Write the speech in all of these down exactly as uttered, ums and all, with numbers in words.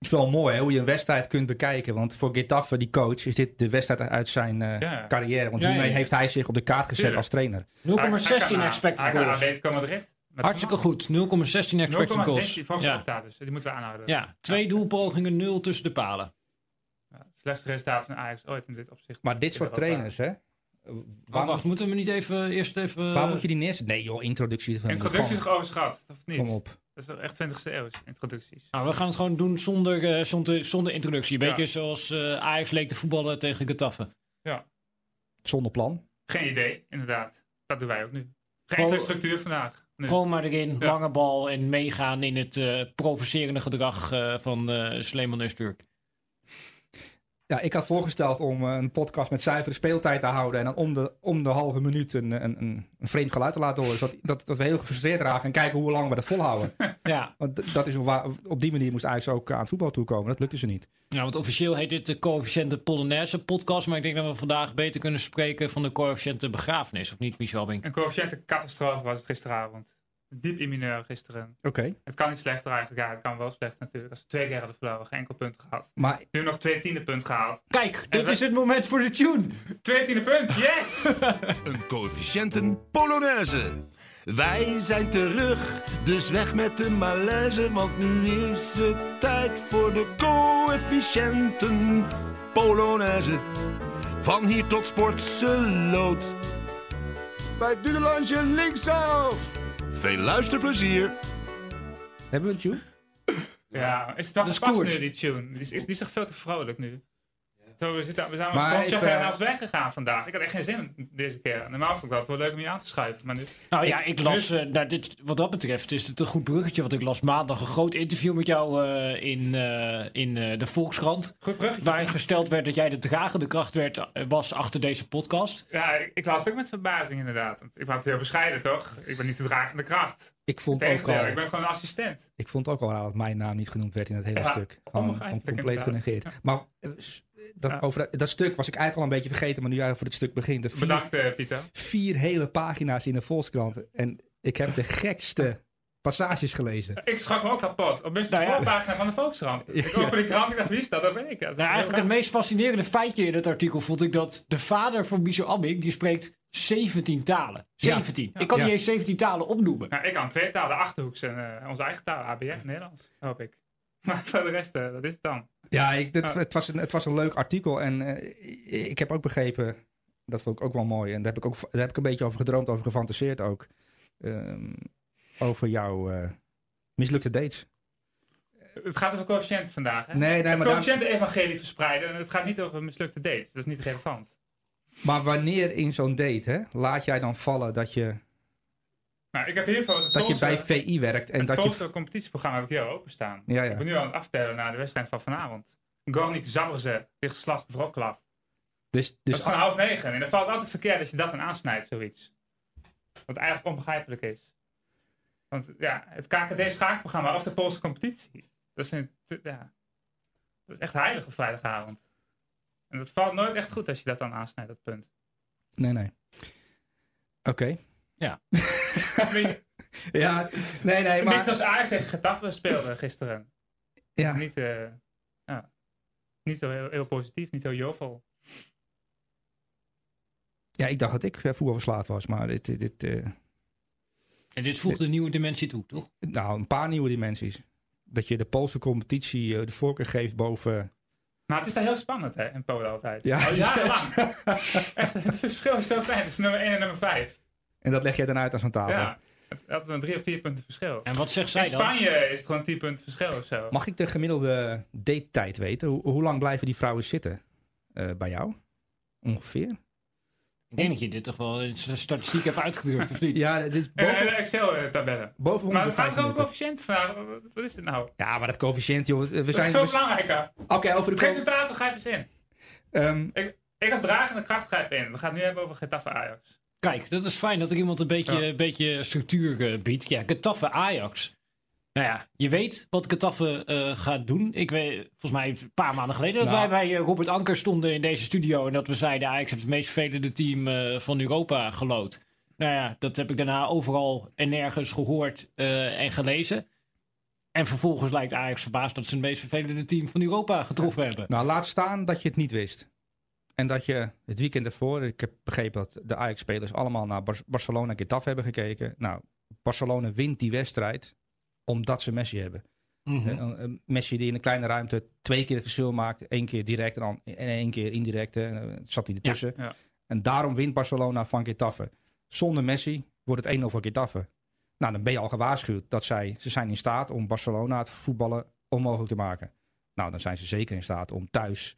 Het is wel mooi hè, hoe je een wedstrijd kunt bekijken. Want voor Getafe, die coach, is dit de wedstrijd uit zijn uh, ja. carrière. Want hiermee ja, ja. heeft hij zich op de kaart gezet Tuur. als trainer. nul komma zestien expected goals. Hartstikke goed. nul komma zestien expected goals. nul komma zestien ja. Dus die moeten we aanhouden. Ja, twee ja. doelpogingen, nul tussen de palen. Ja, slechtste resultaat van Ajax ooit in dit opzicht. Maar dit soort trainers, hè? Waar oh, wacht, moeten we niet even eerst even... Waar moet je die neerzetten? Nee joh, introductie. Van introductie is overschat, of niet? Kom op. Dat is wel echt twintigste eeuw, introducties. Nou, we gaan het gewoon doen zonder, uh, zonder, zonder introductie. Een ja. beetje zoals uh, Ajax leek te voetballen tegen Getafe. Ja. Zonder plan? Geen idee, inderdaad. Dat doen wij ook nu. Geen enkele structuur vandaag. Nu. Gewoon maar erin, ja. lange bal en meegaan in het uh, provocerende gedrag uh, van uh, Sleeman Öztürk. Ja, ik had voorgesteld om een podcast met zuivere speeltijd te houden en dan om de, om de halve minuut een, een, een vreemd geluid te laten horen. Zodat dat, dat we heel gefrustreerd raken en kijken hoe lang we dat volhouden. Ja. Want dat is waar, op die manier moest Ajax ook aan voetbal toekomen. Dat lukte ze niet. Nou, want officieel heet dit de Coefficiënte Polonaise podcast. Maar ik denk dat we vandaag beter kunnen spreken van de Coefficiënte Begrafenis. Of niet, Michel Bink? Een Coefficiënte Catastrofe was het gisteravond. Diep in mineur gisteren. Okay. Het kan niet slechter eigenlijk. Ja, het kan wel slecht natuurlijk. Als ze twee keer hadden verloren, geen enkel punt gehaald. Maar... Nu nog twee tiende punt gehaald. Kijk, dit we... is het moment voor de tune. Twee tiende punt, yes! Een coëfficiënte Polonaise. Wij zijn terug, dus weg met de malaise. Want nu is het tijd voor de coëfficiënte Polonaise. Van hier tot Sportseloot. Bij Dudelange linksaf. Veel luisterplezier. Hebben we een tune? Ja, is het wel gepast nu, die tune? Die is, is, die is echt veel te vrolijk nu. Zo, we, zitten, we zijn maar even, en als weggegaan vandaag. Ik had echt geen zin deze keer. Normaal vond ik dat wel leuk om je aan te schuiven. Maar dit, nou ja, ik las, uh, nou, dit, wat dat betreft is het een goed bruggetje. Want ik las maandag een groot interview met jou uh, in, uh, in uh, de Volkskrant. Goed bruggetje. Waarin gesteld werd dat jij de dragende kracht werd, uh, was achter deze podcast. Ja, ik, ik las het ook met verbazing inderdaad. Want ik ben heel bescheiden toch? Ik ben niet de dragende kracht. Ik vond ook al, ik ben gewoon een assistent. Ik vond ook al raar dat mijn naam niet genoemd werd in het hele ja, stuk. Gewoon compleet genegeerd. Ja. Maar dat, ja. over dat, dat stuk was ik eigenlijk al een beetje vergeten, maar nu eigenlijk voor dit stuk begint. Vier, Bedankt, uh, Pieter. Vier hele pagina's in de Volkskrant. En ik heb de gekste passages gelezen. Ik schrok me ook kapot. Op de nou ja. voorpagina van de Volkskrant. Ja. Ik open die krant, ik dacht, wie is dat? Dat ben ik. Dat nou, eigenlijk raar. Het meest fascinerende feitje in het artikel vond ik dat de vader van Michel Amming, die spreekt... zeventien talen. zeventien. Ja. Ik kan ja. niet eens zeventien talen opnoemen. Nou, ik kan twee talen, Achterhoeks en uh, onze eigen taal, A B F, Nederlands, hoop ik. Maar voor de rest, uh, dat is het dan. Ja, ik, dit, oh. het, was een, het was een leuk artikel en uh, ik heb ook begrepen, dat vond ik ook wel mooi, en daar heb ik, ook, daar heb ik een beetje over gedroomd, over gefantaseerd ook, um, over jouw uh, mislukte dates. Het gaat over coëfficiënt vandaag, hè? Nee, nee, maar coëfficiënte dan... evangelie verspreiden en het gaat niet over mislukte dates. Dat is niet relevant. Maar wanneer in zo'n date, hè, laat jij dan vallen dat je, nou, ik heb hier dat tolse, je bij V I werkt? En het tolse competitieprogramma heb ik hier openstaan. Ja, ja. Ik ben nu aan het aftellen naar de wedstrijd van vanavond. Gornik Zabrze tegen Slast Wroclaw. Dus, dus dat is gewoon half negen. En dat valt altijd verkeerd dat je dat dan aansnijdt, zoiets. Wat eigenlijk onbegrijpelijk is. Want ja, het K K D-schaakprogramma of de Poolse competitie. Dat is, een, ja, dat is echt heilig op vrijdagavond. En dat valt nooit echt goed als je dat dan aansnijdt, dat punt. Nee, nee. Oké. Okay. Ja. ja, nee, nee, maar... Niks als Ajax tegen Getafe speelde gisteren. Ja. Niet, uh, nou, niet zo heel, heel positief, niet zo jovel. Ja, ik dacht dat ik voetbalverslaafd was, maar dit... dit uh, en dit voegt dit, een nieuwe dimensie toe, toch? Nou, een paar nieuwe dimensies. Dat je de Poolse competitie uh, de voorkeur geeft boven... Maar het is daar heel spannend, hè, in Polen altijd. Ja. Al jarenlang. Echt, het verschil is zo klein tussen nummer één en nummer vijf. En dat leg jij dan uit aan zo'n tafel? Ja, het had een drie of vier punten verschil. En wat zegt zij dan? In Spanje dan? Is het gewoon tien punten verschil of zo. Mag ik de gemiddelde datetijd weten? Ho- hoe lang blijven die vrouwen zitten uh, bij jou? Ongeveer? Ik denk dat je dit toch wel in statistiek hebt uitgedrukt, of niet? Ja, dit is boven... de Excel-tabellen. Boven maar het gaat over coëfficiënt vandaag. Wat is dit nou? Ja, maar dat coëfficiënt, joh. We dat zijn... is veel belangrijker. Oké, okay, over de... Presentator, grijp eens in. Um... Ik, ik als dragende kracht grijp in. We gaan het nu hebben over Getafe Ajax. Kijk, dat is fijn dat er iemand een beetje, ja. een beetje structuur uh, biedt. Ja, Getafe Ajax. Nou ja, je weet wat Getafe uh, gaat doen. Ik weet, volgens mij een paar maanden geleden... dat nou. wij bij Robert Anker stonden in deze studio... en dat we zeiden, Ajax heeft het meest vervelende team uh, van Europa gelood. Nou ja, dat heb ik daarna overal en nergens gehoord uh, en gelezen. En vervolgens lijkt Ajax verbaasd dat ze het meest vervelende team van Europa getroffen hebben. Nou, laat staan dat je het niet wist. En dat je het weekend ervoor... Ik heb begrepen dat de Ajax-spelers allemaal naar Bar- Barcelona Getafe hebben gekeken. Nou, Barcelona wint die wedstrijd omdat ze Messi hebben. Mm-hmm. Messi die in een kleine ruimte twee keer het verschil maakt. Eén keer direct en, dan, en één keer indirect. En zat hij ertussen. Ja, ja. En daarom wint Barcelona van Getafe. Zonder Messi wordt het één nul voor Getafe. Nou, dan ben je al gewaarschuwd dat zij... Ze zijn in staat om Barcelona het voetballen onmogelijk te maken. Nou, dan zijn ze zeker in staat om thuis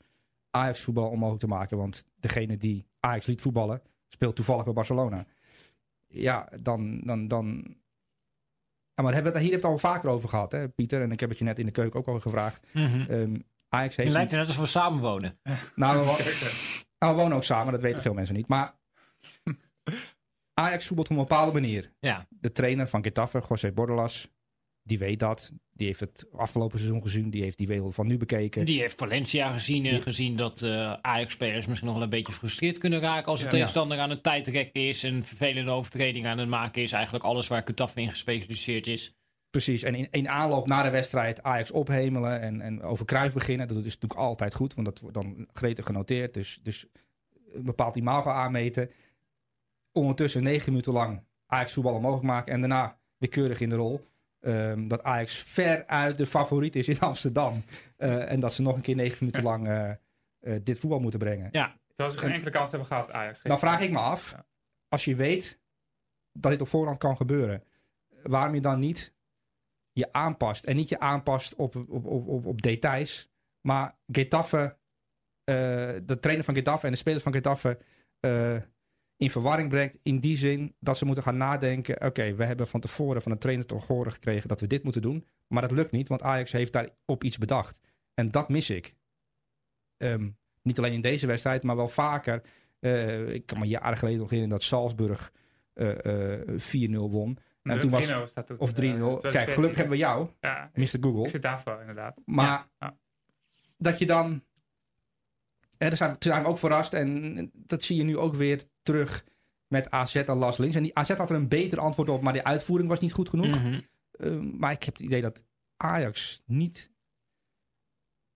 Ajax voetbal onmogelijk te maken. Want degene die Ajax liet voetballen speelt toevallig bij Barcelona. Ja, dan... dan, dan... Ja, maar hier hebben we het al vaker over gehad, hè, Pieter. En ik heb het je net in de keuken ook al gevraagd. Mm-hmm. Um, Ajax heeft... Het lijkt er net alsof we samen wonen. Nou, we, wo- nou, we wonen ook samen. Dat weten ja. veel mensen niet. Maar... Ajax voetbalt op een bepaalde manier. Ja. De trainer van Getafe, José Bordalas, die weet dat. Die heeft het afgelopen seizoen gezien. Die heeft die wereld van nu bekeken. Die heeft Valencia gezien en die... gezien dat uh, Ajax-spelers misschien nog wel een beetje gefrustreerd kunnen raken als de ja, tegenstander ja. aan het tijdrek is en vervelende overtredingen aan het maken is. Eigenlijk alles waar Getafe in gespecialiseerd is. Precies. En in, in aanloop naar de wedstrijd Ajax ophemelen en, en over Cruijff beginnen. Dat is natuurlijk altijd goed, want dat wordt dan gretig genoteerd. Dus, dus een bepaald imago aanmeten. Ondertussen negen minuten lang Ajax voetballen mogelijk maken. En daarna weer keurig in de rol. Um, dat Ajax veruit de favoriet is in Amsterdam. Uh, en dat ze nog een keer negen minuten lang uh, uh, dit voetbal moeten brengen. Ja, terwijl ze geen enkele kans hebben gehad, Ajax. Dan vraag ik me af, ja. als je weet dat dit op voorhand kan gebeuren, waarom je dan niet je aanpast? En niet je aanpast op, op, op, op, op details. Maar Getafe, uh, de trainer van Getafe en de spelers van Getafe... Uh, in verwarring brengt, in die zin dat ze moeten gaan nadenken... oké, okay, we hebben van tevoren van de trainer te horen gekregen dat we dit moeten doen... maar dat lukt niet, want Ajax heeft daarop iets bedacht. En dat mis ik. Um, niet alleen in deze wedstrijd, maar wel vaker. Uh, ik kan me jaren geleden nog herinneren dat Salzburg uh, uh, vier nul won. En toen was, of drie nul. Kijk, gelukkig hebben we jou, ja, mister Google. Ik zit daarvoor, inderdaad. Maar ja. Ja. dat je dan... Hè, daar zijn, zijn we ook verrast en dat zie je nu ook weer... terug met A Z en Las Links. En die A Z had er een beter antwoord op, maar de uitvoering was niet goed genoeg. Mm-hmm. Uh, maar ik heb het idee dat Ajax niet,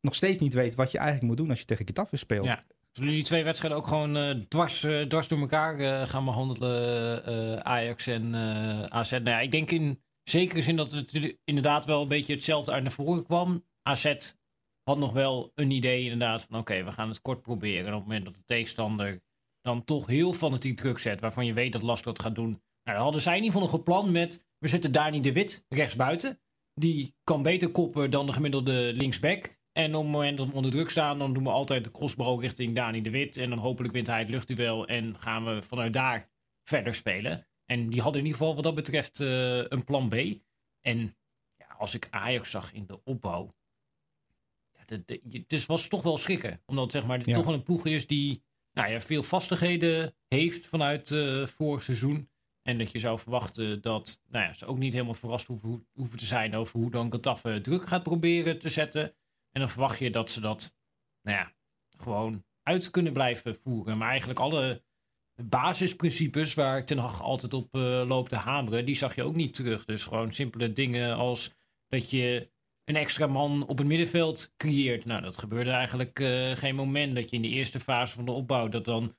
nog steeds niet weet wat je eigenlijk moet doen als je tegen Getafe speelt. Ja. Zullen die twee wedstrijden ook gewoon uh, dwars, uh, dwars door elkaar uh, gaan behandelen, uh, Ajax en uh, A Z? Nou ja, ik denk in zekere zin dat het inderdaad wel een beetje hetzelfde uit naar voren kwam. A Z had nog wel een idee inderdaad van oké, okay, we gaan het kort proberen. En op het moment dat de tegenstander dan toch heel fanatiek druk zet, waarvan je weet dat LASK dat gaat doen. Nou, dan hadden zij in ieder geval nog een plan met... we zetten Dani de Wit rechtsbuiten. Die kan beter koppen dan de gemiddelde linksback. En op het moment dat we onder druk staan, dan doen we altijd de crossbal richting Dani de Wit. En dan hopelijk wint hij het luchtduel en gaan we vanuit daar verder spelen. En die hadden in ieder geval wat dat betreft uh, een plan B. En ja, als ik Ajax zag in de opbouw... Ja, de, de, de, dus was toch wel schrikken. Omdat zeg maar, het ja. toch wel een ploeg is die... Nou ja, veel vastigheden heeft vanuit uh, vorig seizoen. En dat je zou verwachten dat nou ja, ze ook niet helemaal verrast hoeven, hoeven te zijn over hoe dan Getafe druk gaat proberen te zetten. En dan verwacht je dat ze dat nou ja, gewoon uit kunnen blijven voeren. Maar eigenlijk alle basisprincipes waar Ten Hag altijd op uh, loopt te hameren, die zag je ook niet terug. Dus gewoon simpele dingen als dat je een extra man op het middenveld creëert. Nou, dat gebeurde eigenlijk uh, geen moment. Dat je in de eerste fase van de opbouw dat dan...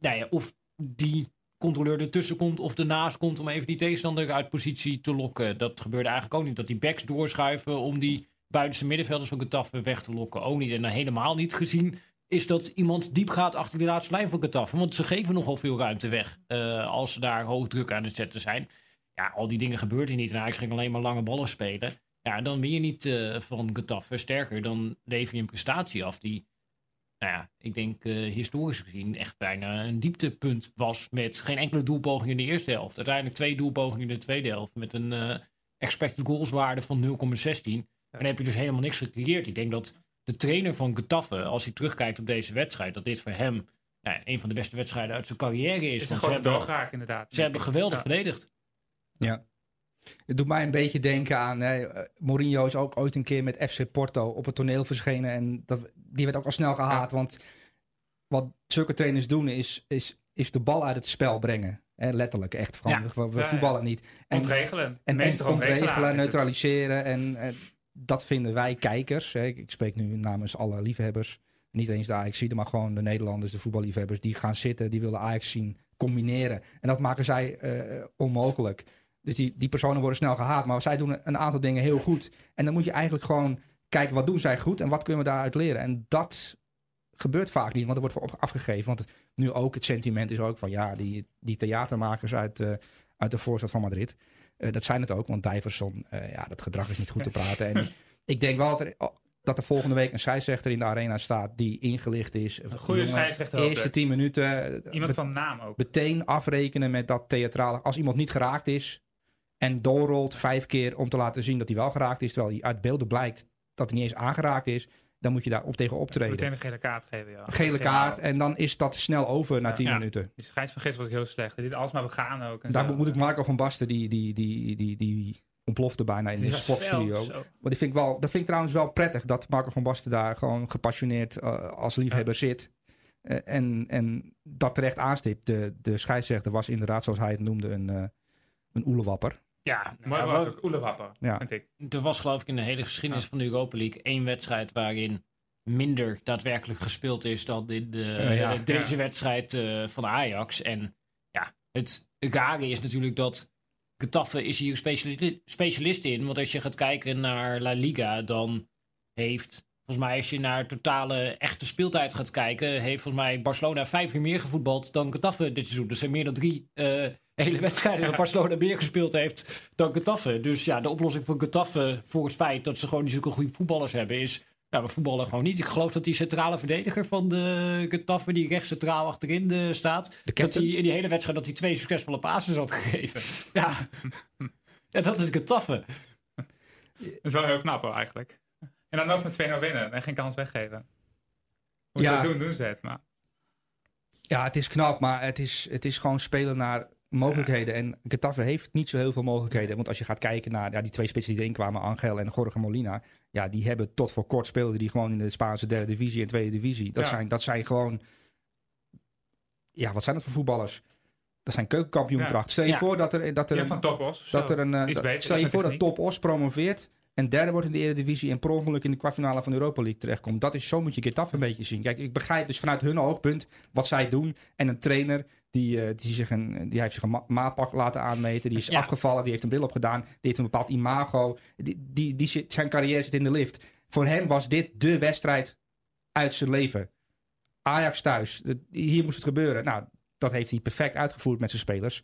Nou ja, of die controleur ertussen komt of ernaast komt om even die tegenstander uit positie te lokken. Dat gebeurde eigenlijk ook niet. Dat die backs doorschuiven om die buitenste middenvelders van Getafe weg te lokken. Ook niet. En dan helemaal niet gezien is dat iemand diep gaat achter de laatste lijn van Getafe. Want ze geven nogal veel ruimte weg uh, als ze daar hoog druk aan het zetten zijn. Ja, al die dingen gebeurden niet. En eigenlijk ging alleen maar lange ballen spelen. Ja, dan ben je niet uh, van Getafe. Sterker, dan lever je een prestatie af die, nou ja, ik denk uh, historisch gezien echt bijna een dieptepunt was met geen enkele doelpoging in de eerste helft. Uiteindelijk twee doelpogingen in de tweede helft met een uh, expected goals waarde van nul komma zestien. En dan heb je dus helemaal niks gecreëerd. Ik denk dat de trainer van Getafe, als hij terugkijkt op deze wedstrijd, dat dit voor hem nou, een van de beste wedstrijden uit zijn carrière is. is want ze hebben, graag, inderdaad. Ze hebben geweldig ja. verdedigd. Ja. Het doet mij een beetje denken aan... Hè, Mourinho is ook ooit een keer met F C Porto op het toneel verschenen. En dat, die werd ook al snel gehaat. Ja. Want wat zulke trainers doen is, is, is de bal uit het spel brengen. Eh, letterlijk, echt veranderen. Ja. We ja, voetballen ja. niet. En, ontregelen. En meestal ontregelen, neutraliseren. En eh, dat vinden wij kijkers. Hè. Ik, ik spreek nu namens alle liefhebbers. Niet eens de Ajaxiden, maar gewoon de Nederlanders, de voetballiefhebbers. Die gaan zitten, die willen Ajax zien combineren. En dat maken zij uh, onmogelijk. Dus die, die personen worden snel gehaat. Maar zij doen een aantal dingen heel goed. En dan moet je eigenlijk gewoon kijken, wat doen zij goed en wat kunnen we daaruit leren. En dat gebeurt vaak niet, want er wordt voor afgegeven. Want nu ook, het sentiment is ook van ja, die, die theatermakers uit, uh, uit de voorstad van Madrid. Uh, dat zijn het ook, want Dijverson, uh, ja, dat gedrag is niet goed te praten. En ik denk wel altijd, oh, dat er volgende week een scheidsrechter in de arena staat die ingelicht is. Een goede scheidsrechter. Eerste tien minuten. Iemand van naam ook. Meteen afrekenen met dat theatrale. Als iemand niet geraakt is en doorrolt vijf keer om te laten zien dat hij wel geraakt is, terwijl hij uit beelden blijkt dat hij niet eens aangeraakt is, dan moet je daar op tegen optreden. Meteen een gele kaart geven, ja. Een gele kaart en dan is dat snel over na tien ja. minuten. Die scheids van gisteren was heel slecht. Dit alsmaar begaan ook. En daar zo. moet ik Marco van Basten, die... die, die, die, die ontplofte bijna in de sportstudio. Maar die vind ik wel, dat vind ik trouwens wel prettig, dat Marco van Basten daar gewoon gepassioneerd uh, als liefhebber ja. zit. Uh, en, en dat terecht aanstipt. De, de scheidsrechter was inderdaad, zoals hij het noemde, een, uh, een oelewapper. Ja, mooi ja, woord, oelewapper. Ja. Vind ik. Er was geloof ik in de hele geschiedenis ja. van de Europa League één wedstrijd waarin minder daadwerkelijk gespeeld is dan in de, ja, ja. Uh, deze ja. wedstrijd uh, van Ajax. En ja, het rare is natuurlijk dat Getafe is hier speciali- specialist in. Want als je gaat kijken naar La Liga, dan heeft, volgens mij als je naar totale echte speeltijd gaat kijken, heeft volgens mij Barcelona vijf uur meer gevoetbald dan Getafe dit seizoen. Er zijn meer dan drie uh, hele wedstrijden dat Barcelona meer gespeeld heeft dan Getafe. Dus ja, de oplossing voor Getafe voor het feit dat ze gewoon niet zulke goede voetballers hebben is, ja, we voetballen gewoon niet. Ik geloof dat die centrale verdediger van de Getafe, die rechts centraal achterin de, staat, dat hij in die hele wedstrijd dat hij twee succesvolle passes had gegeven. Ja, ja dat is Getafe. Dat is wel heel knap hoor, eigenlijk. En dan ook met twee nul winnen en geen kans weggeven. Hoe ja. ze dat doen, doen ze het maar. Ja, het is knap, maar het is, het is gewoon spelen naar mogelijkheden. Ja. En Getafe heeft niet zo heel veel mogelijkheden. Want als je gaat kijken naar ja, die twee spitsen die erin kwamen, Angel en Jorge Molina, ja, die hebben tot voor kort speelden die gewoon in de Spaanse derde divisie en tweede divisie. Dat, ja. zijn, dat zijn gewoon, ja, wat zijn dat voor voetballers? Dat zijn keukenkampioenkracht. Ja. Stel je ja. voor dat er, dat er ja, een, van Topos. Dat er een uh, beter, stel je voor dat Topos promoveert en derde wordt in de Eredivisie en per ongeluk in de kwartfinale van de Europa League terechtkomt. Dat is, zo moet je Getafe een beetje zien. Kijk, ik begrijp dus vanuit hun oogpunt wat zij doen. En een trainer die, uh, die, zich een, die heeft zich een ma- maatpak laten aanmeten. Die is ja. afgevallen, die heeft een bril op gedaan. Die heeft een bepaald imago. Die, die, die zit, zijn carrière zit in de lift. Voor hem was dit de wedstrijd uit zijn leven. Ajax thuis. Hier moest het gebeuren. Nou, dat heeft hij perfect uitgevoerd met zijn spelers.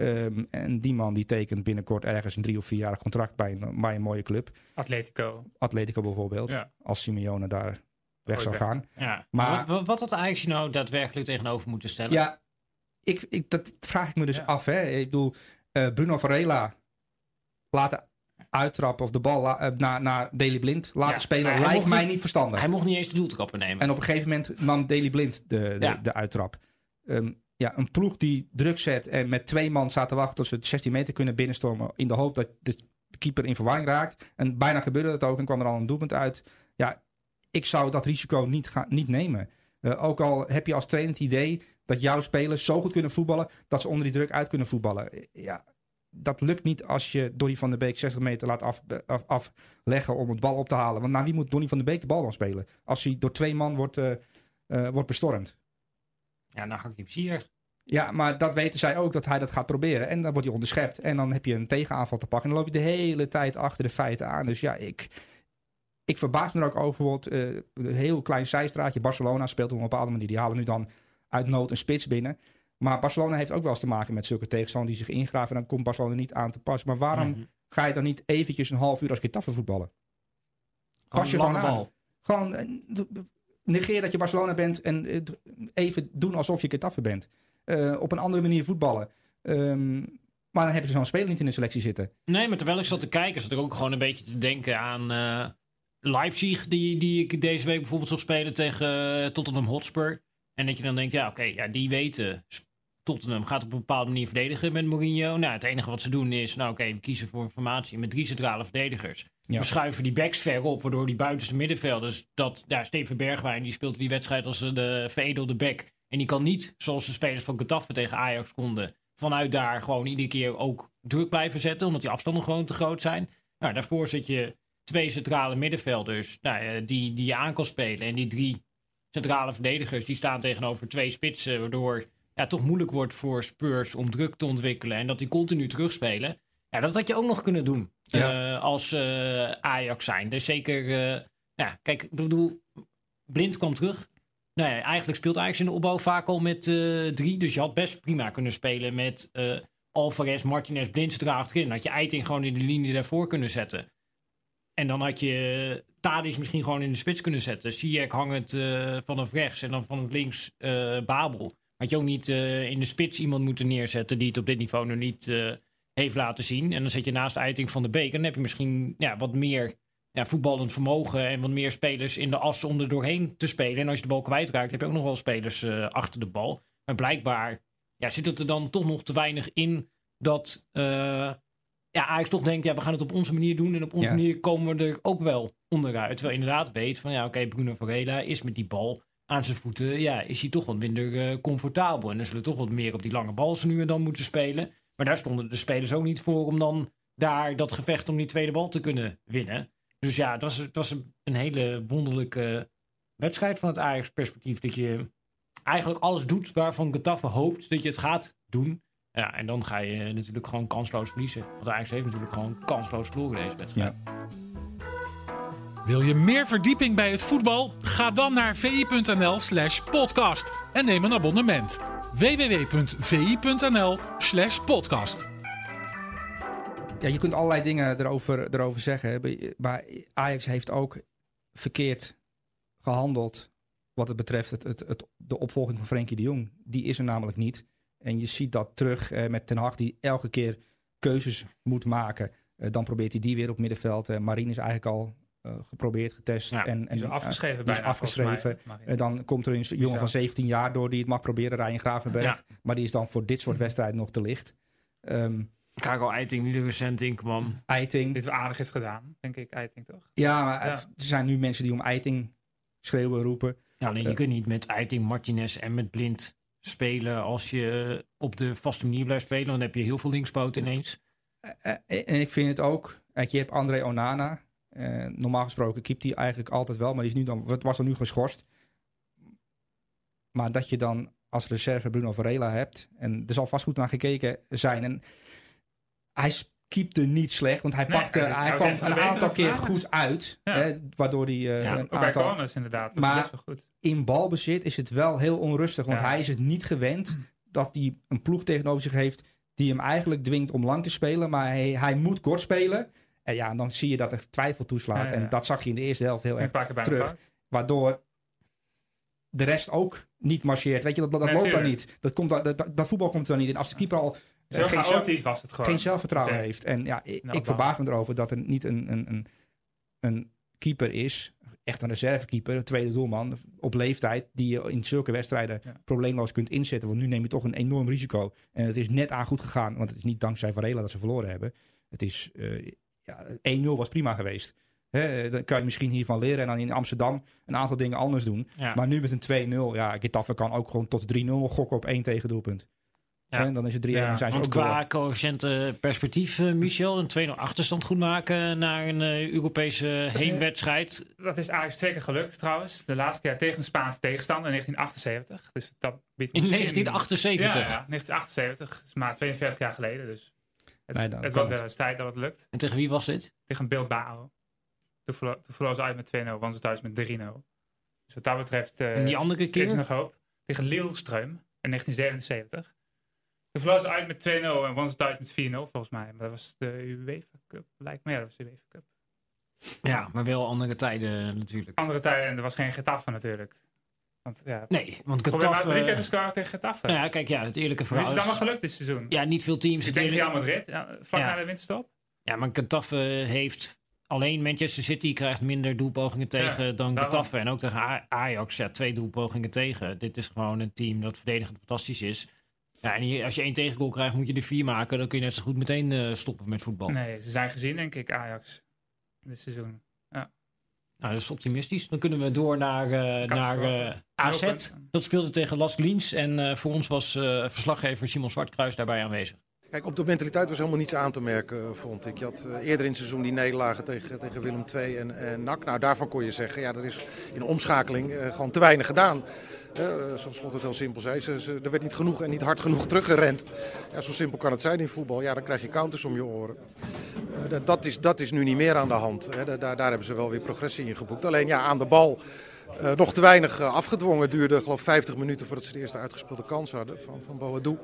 Um, en die man die tekent binnenkort ergens een drie of vierjarig contract bij een, bij een mooie club. Atletico. Atletico bijvoorbeeld. Ja. Als Simeone daar weg zou gaan. Ja. Maar wat, wat, wat had Ajax nou daadwerkelijk tegenover moeten stellen? Ja, ik, ik, dat vraag ik me dus ja. af. Hè. Ik bedoel, uh, Bruno Varela laten uittrappen of de bal la, uh, naar na Daley Blind laten ja, spelen lijkt mij niet, niet verstandig. Hij mocht niet eens de doeltrappen nemen. En op een gegeven moment nam Daley Blind de, de, ja. de uittrap. Um, Ja, een ploeg die druk zet en met twee man staat te wachten tot ze het zestien meter kunnen binnenstormen in de hoop dat de keeper in verwarring raakt. En bijna gebeurde dat ook en kwam er al een doelpunt uit. Ja, ik zou dat risico niet, ga, niet nemen. Uh, ook al heb je als trainer het idee dat jouw spelers zo goed kunnen voetballen dat ze onder die druk uit kunnen voetballen. Ja, dat lukt niet als je Donny van der Beek zestig meter laat af, af, afleggen om het bal op te halen. Want naar wie moet Donny van der Beek de bal dan spelen? Als hij door twee man wordt, uh, uh, wordt bestormd. Ja, nou Hakim Ziyech. Ja, maar dat weten zij ook, dat hij dat gaat proberen. En dan wordt hij onderschept. En dan heb je een tegenaanval te pakken. En dan loop je de hele tijd achter de feiten aan. Dus ja, ik, ik verbaas me er ook over. Bijvoorbeeld uh, een heel klein zijstraatje. Barcelona speelt op een bepaalde manier. Die halen nu dan uit nood een spits binnen. Maar Barcelona heeft ook wel eens te maken met zulke tegenstanders die zich ingraven. En dan komt Barcelona niet aan te pas. Maar waarom mm-hmm. ga je dan niet eventjes een half uur als Getafe voetballen? Pas je gewoon aan. Gewoon... Uh, negeer dat je Barcelona bent en even doen alsof je Getafe bent. Uh, op een andere manier voetballen. Um, maar dan hebben ze zo'n speler niet in de selectie zitten. Nee, maar terwijl ik zat te kijken, zat ik ook gewoon een beetje te denken aan uh, Leipzig, die, die ik deze week bijvoorbeeld zag spelen tegen uh, Tottenham Hotspur. En dat je dan denkt, ja oké, okay, ja, die weten, Tottenham gaat op een bepaalde manier verdedigen met Mourinho. Nou, het enige wat ze doen is, nou oké, okay, we kiezen voor een formatie met drie centrale verdedigers. Ja. We schuiven die backs ver op, waardoor die buitenste middenvelders... dat ja, Steven Bergwijn, die speelde die wedstrijd als de veredelde back. En die kan niet, zoals de spelers van Getafe tegen Ajax konden... vanuit daar gewoon iedere keer ook druk blijven zetten, omdat die afstanden gewoon te groot zijn. Nou, daarvoor zit je twee centrale middenvelders nou, die, die je aan kan spelen. En die drie centrale verdedigers die staan tegenover twee spitsen, waardoor ja, toch moeilijk wordt voor Spurs om druk te ontwikkelen en dat die continu terugspelen. Ja, dat had je ook nog kunnen doen ja. uh, als uh, Ajax zijn. Dus zeker, uh, ja, kijk, ik bedoel, Blind kwam terug. Nou ja, eigenlijk speelt Ajax in de opbouw vaak al met uh, drie. Dus je had best prima kunnen spelen met uh, Alvarez, Martinez, Blind er achterin. Had je Eiting gewoon in de linie daarvoor kunnen zetten. En dan had je Tadić misschien gewoon in de spits kunnen zetten. Ziyech hangend uh, vanaf rechts en dan vanaf links uh, Babel. Had je ook niet uh, in de spits iemand moeten neerzetten die het op dit niveau nog niet uh, heeft laten zien. En dan zet je naast Eiting van der Beek. En dan heb je misschien ja, wat meer ja, voetballend vermogen en wat meer spelers in de as om er doorheen te spelen. En als je de bal kwijtraakt heb je ook nog wel spelers uh, achter de bal. Maar blijkbaar ja, zit het er dan toch nog te weinig in dat... Uh, Ja, Ajax toch denkt, ja, we gaan het op onze manier doen en op onze ja. manier komen we er ook wel onderuit. Terwijl je inderdaad weet van, ja, oké, okay, Bruno Varela is met die bal aan zijn voeten, ja, is hij toch wat minder uh, comfortabel. En dan zullen toch wat meer op die lange bal ze nu en dan moeten spelen. Maar daar stonden de spelers ook niet voor om dan daar dat gevecht om die tweede bal te kunnen winnen. Dus ja, het was, het was een hele wonderlijke wedstrijd van het Ajax-perspectief. Dat je eigenlijk alles doet waarvan Getafe hoopt dat je het gaat doen. Ja, en dan ga je natuurlijk gewoon kansloos verliezen. Want Ajax heeft natuurlijk gewoon kansloos verloren deze wedstrijd. Ja. Wil je meer verdieping bij het voetbal? Ga dan naar vi.nl slash podcast en neem een abonnement. www.vi.nl slash podcast. Ja, je kunt allerlei dingen erover, erover zeggen. Maar Ajax heeft ook verkeerd gehandeld wat het betreft het, het, het, de opvolging van Frenkie de Jong. Die is er namelijk niet. En je ziet dat terug eh, met Ten Hag die elke keer keuzes moet maken. Uh, dan probeert hij die weer op middenveld. Uh, Marine is eigenlijk al uh, geprobeerd, getest. Ja, en, en, is afgeschreven uh, bijna. Is afgeschreven. Mij, uh, dan komt er een jongen Zelf. van zeventien jaar door die het mag proberen, Ryan Gravenberg. Ja. Maar die is dan voor dit soort wedstrijden nog te licht. Um, Karel Eiting die er recent in kwam. Eiting. Dit aardig heeft gedaan, denk ik. Eiting toch? Ja, maar ja. er zijn nu mensen die om Eiting schreeuwen, roepen. Ja, alleen uh, je kunt niet met Eiting, Martinez en met Blind spelen als je op de vaste manier blijft spelen. Dan heb je heel veel linkspoten ineens. En ik vind het ook... Je hebt André Onana. Eh, normaal gesproken keept hij eigenlijk altijd wel. Maar die is nu dan, was er nu geschorst. Maar dat je dan als reserve Bruno Varela hebt. En er zal vast goed naar gekeken zijn. En hij keepte niet slecht. Want hij, nee, pakte, nee, hij kwam een aantal keer vragen. goed uit. Ja. Hè, waardoor hij uh, ja, een aantal... Bij corners inderdaad. Dat maar is best wel goed. In balbezit is het wel heel onrustig. Want ja. hij is het niet gewend dat hij een ploeg tegenover zich heeft die hem eigenlijk dwingt om lang te spelen. Maar hij, hij moet kort spelen. En ja, dan zie je dat er twijfel toeslaat. Ja, ja, ja. En dat zag je in de eerste helft heel erg terug. Waardoor de rest ook niet marcheert. Weet je, dat, dat, dat loopt daar niet. Dat, komt, dat, dat voetbal komt er niet in. Als de keeper al uh, geen, zelf, was het geen zelfvertrouwen meteen. heeft. En ja, ik, nou, ik verbaas me erover dat er niet een, een, een, een keeper is... Echt een reservekeeper, een tweede doelman op leeftijd, die je in zulke wedstrijden ja. probleemloos kunt inzetten. Want nu neem je toch een enorm risico. En het is net aan goed gegaan, want het is niet dankzij Varela dat ze verloren hebben. Het is uh, ja, één nul was prima geweest. Hè, dan kan je misschien hiervan leren en dan in Amsterdam een aantal dingen anders doen. Ja. Maar nu met een twee nul, ja, Getafe kan ook gewoon tot drie nul gokken op één tegendoelpunt. Ja. En dan is het drie één ja. en zijn ze want ook qua door. Coefficiënte perspectief, uh, Michel, een twee nul achterstand goed maken naar een uh, Europese heenwedstrijd. Dat, dat is Ajax twee keer gelukt trouwens. De laatste keer tegen een Spaanse tegenstander in negentien achtenzeventig. Dus dat biedt in negentien achtenzeventig? Ja, ja, negentien achtenzeventig. Dat is maar tweeënveertig jaar geleden. Dus het, nee, het was wel eens tijd dat het lukt. En tegen wie was dit? Tegen Bilbao. Toen verlo- verloor ze uit met twee nul, want ze thuis met drie nul. Dus wat dat betreft uh, en die andere keer? Is er nog hoop. Tegen Lillestrøm in negentien zevenenzeventig. De verloor ze uit met twee nul en won ze thuis met vier nul volgens mij. Maar dat was de UEFA Cup. Lijkt me, ja, dat was de UEFA Cup. Ja, maar wel andere tijden natuurlijk. Andere tijden en er was geen Getafe natuurlijk. Want, ja, nee, want Getafe... drie keer te scoren tegen Getafe. Nou ja, kijk, ja, het eerlijke verhaal is... Is het allemaal gelukt dit seizoen? Ja, niet veel teams... Ik denk Real Madrid, ja, vlak ja. na de winterstop. Ja, maar Getafe heeft... Alleen Manchester City krijgt minder doelpogingen tegen ja, dan Getafe. En ook tegen A- Ajax, ja, twee doelpogingen tegen. Dit is gewoon een team dat verdedigend fantastisch is. Ja, en hier, als je één tegengoal krijgt, moet je er vier maken. Dan kun je net zo goed meteen uh, stoppen met voetbal. Nee, ze zijn gezien, denk ik, Ajax. Dit seizoen. Ja. Nou, dat is optimistisch. Dan kunnen we door naar, uh, naar uh, A Z. Dat speelde tegen L A S K Linz. En uh, voor ons was uh, verslaggever Simon Zwartkruis daarbij aanwezig. Kijk, op de mentaliteit was helemaal niets aan te merken, vond ik. Je had uh, eerder in het seizoen die nederlagen tegen, tegen Willem twee en, en N A C. Nou, daarvan kon je zeggen, ja, er is in de omschakeling uh, gewoon te weinig gedaan. Uh, zoals Slot het heel simpel zei, ze, ze, er werd niet genoeg en niet hard genoeg teruggerend. Ja, zo simpel kan het zijn in voetbal. Ja, dan krijg je counters om je oren. Uh, dat, dat, is, dat is nu niet meer aan de hand. Hè. Daar, daar hebben ze wel weer progressie in geboekt. Alleen ja, aan de bal... Uh, nog te weinig uh, afgedwongen. Het duurde geloof vijftig minuten voordat ze de eerste uitgespeelde kans hadden van, van Boadu.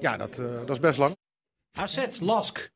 Ja, dat, uh, dat is best lang. A Z, L A S K.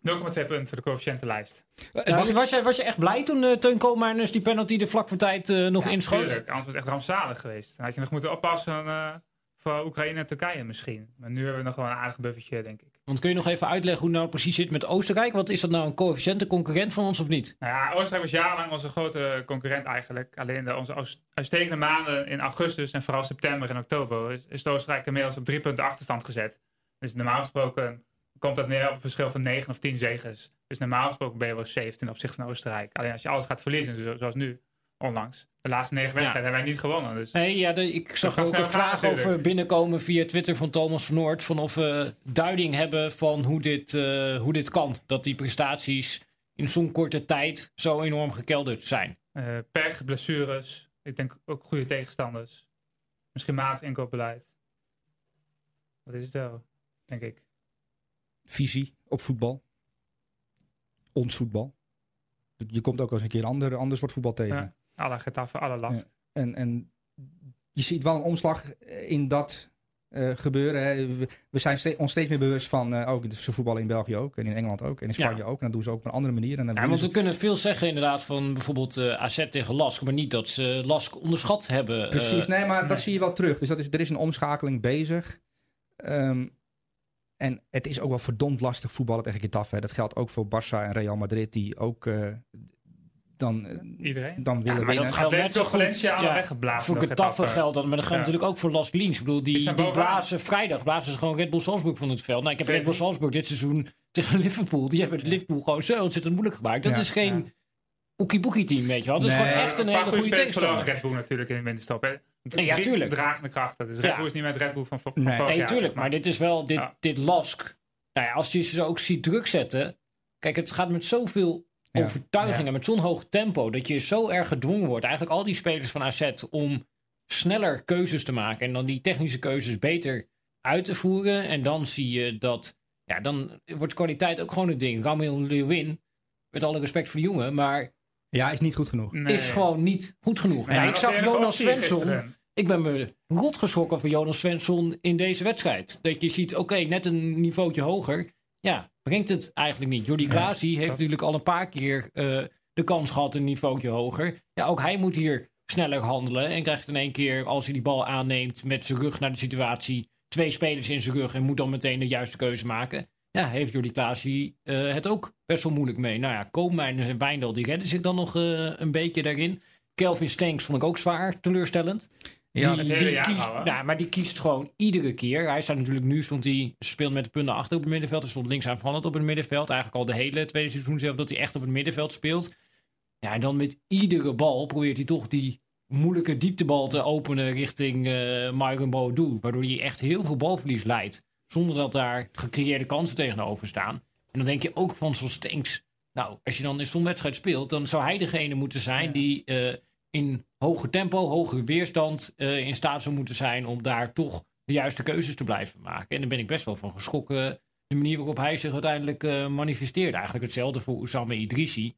nul komma twee punten voor de coëfficiëntenlijst. Uh, was, je, was je echt blij toen uh, Teun Koolmeiners die penalty er vlak voor tijd uh, nog ja, inschoot? Tuurlijk, anders was het echt rampzalig geweest. Dan had je nog moeten oppassen uh, voor Oekraïne en Turkije misschien. Maar nu hebben we nog wel een aardig buffertje, denk ik. Want kun je nog even uitleggen hoe het nou precies zit met Oostenrijk? Want is dat nou een coëfficiëntenconcurrent van ons of niet? Nou ja, Oostenrijk was jarenlang onze grote concurrent eigenlijk. Alleen de, onze uitstekende maanden in augustus en vooral september en oktober is, is Oostenrijk inmiddels op drie punten achterstand gezet. Dus normaal gesproken komt dat neer op een verschil van negen of tien zegens. Dus normaal gesproken ben je wel safe ten opzichte van Oostenrijk. Alleen als je alles gaat verliezen, zoals nu. Onlangs. De laatste negen wedstrijden ja. hebben wij niet gewonnen. Dus. Nee, ja, de, ik zag ook een vraag natuurlijk. Over binnenkomen via Twitter van Thomas van Noord. Van of we duiding hebben van hoe dit, uh, hoe dit kan. Dat die prestaties in zo'n korte tijd zo enorm gekelderd zijn. Uh, pech, blessures. Ik denk ook goede tegenstanders. Misschien maat inkoopbeleid. Wat is het daar, denk ik? Visie op voetbal. Ons voetbal. Je komt ook als een keer een ander, ander soort voetbal tegen. Ja. Alle Getafe, alle last. Ja. En, en je ziet wel een omslag in dat uh, gebeuren. Hè. We, we zijn ste- ons steeds meer bewust van... Uh, ook ze voetballen in België ook en in Engeland ook en in Spanje ja. ook. En dat doen ze ook op een andere manier. En dan ja, want we kunnen veel zeggen inderdaad van bijvoorbeeld uh, A Z tegen L A S K... maar niet dat ze L A S K onderschat hebben. Precies, uh, nee, maar nee. dat zie je wel terug. Dus dat is, er is een omschakeling bezig. Um, En het is ook wel verdomd lastig voetballen tegen Getafe. Dat geldt ook voor Barça en Real Madrid, die ook uh, dan, uh, Iedereen. dan willen ja, maar winnen. Dat geldt net zo goed. Ja, voor Getafe geldt dat, maar dat geldt ja. natuurlijk ook voor L A S K Linz. Ik bedoel, die, die blazen vrijdag blazen ze gewoon Red Bull Salzburg van het veld. Nou, ik heb Red Bull Salzburg dit seizoen tegen Liverpool. Die hebben het Liverpool gewoon zo ontzettend moeilijk gemaakt. Dat ja, is geen ja. oekie-boekie-team, weet je wel. Dat nee, is gewoon echt een, een hele goede tegenstander. Red Bull natuurlijk in de winterstop, hè. Nee, ja, tuurlijk. Dragende krachten. Dus Red Bull ja. is niet met Red Bull van, van nee. vorig jaar. Nee, tuurlijk. Maar dit is wel, dit, ja. dit L A S K. Nou ja, als je ze ook ziet druk zetten. Kijk, het gaat met zoveel ja. overtuiging en ja. met zo'n hoog tempo. Dat je zo erg gedwongen wordt. Eigenlijk al die spelers van A Z om sneller keuzes te maken. En dan die technische keuzes beter uit te voeren. En dan zie je dat, ja, dan wordt kwaliteit ook gewoon een ding. Ramil Lewin, met alle respect voor de jongen, maar... Ja, is niet goed genoeg. Nee. Is gewoon niet goed genoeg. Nee, ja, ik zag Jonas Svensson. Ik ben me rot geschrokken van Jonas Svensson in deze wedstrijd. Dat je ziet, oké, okay, net een niveautje hoger. Ja, brengt het eigenlijk niet. Jordi Klaasie nee, heeft dat... natuurlijk al een paar keer uh, de kans gehad een niveautje hoger. Ja, ook hij moet hier sneller handelen. En krijgt in één keer, als hij die bal aanneemt met zijn rug naar de situatie, twee spelers in zijn rug en moet dan meteen de juiste keuze maken. Ja, heeft Jordi Klaasie uh, het ook best wel moeilijk mee. Nou ja, Koopmeiners en Wijndal, die redden zich dan nog uh, een beetje daarin. Kelvin Stengs vond ik ook zwaar teleurstellend. Ja, die, die kiest, nou, maar die kiest gewoon iedere keer. Hij staat natuurlijk nu, stond hij speelt met de punten achter op het middenveld. Hij stond links aanvallend op het middenveld. Eigenlijk al de hele tweede seizoen zelf dat hij echt op het middenveld speelt. Ja, en dan met iedere bal probeert hij toch die moeilijke dieptebal te openen richting uh, Myron Boadu. Waardoor hij echt heel veel balverlies leidt. Zonder dat daar gecreëerde kansen tegenover staan. En dan denk je ook van zo'n Stengs. Nou, als je dan in zo'n wedstrijd speelt, dan zou hij degene moeten zijn ja. die uh, in hoger tempo, hogere weerstand uh, in staat zou moeten zijn om daar toch de juiste keuzes te blijven maken. En daar ben ik best wel van geschrokken. De manier waarop hij zich uiteindelijk uh, manifesteerde. Eigenlijk hetzelfde voor Oussama Idrissi.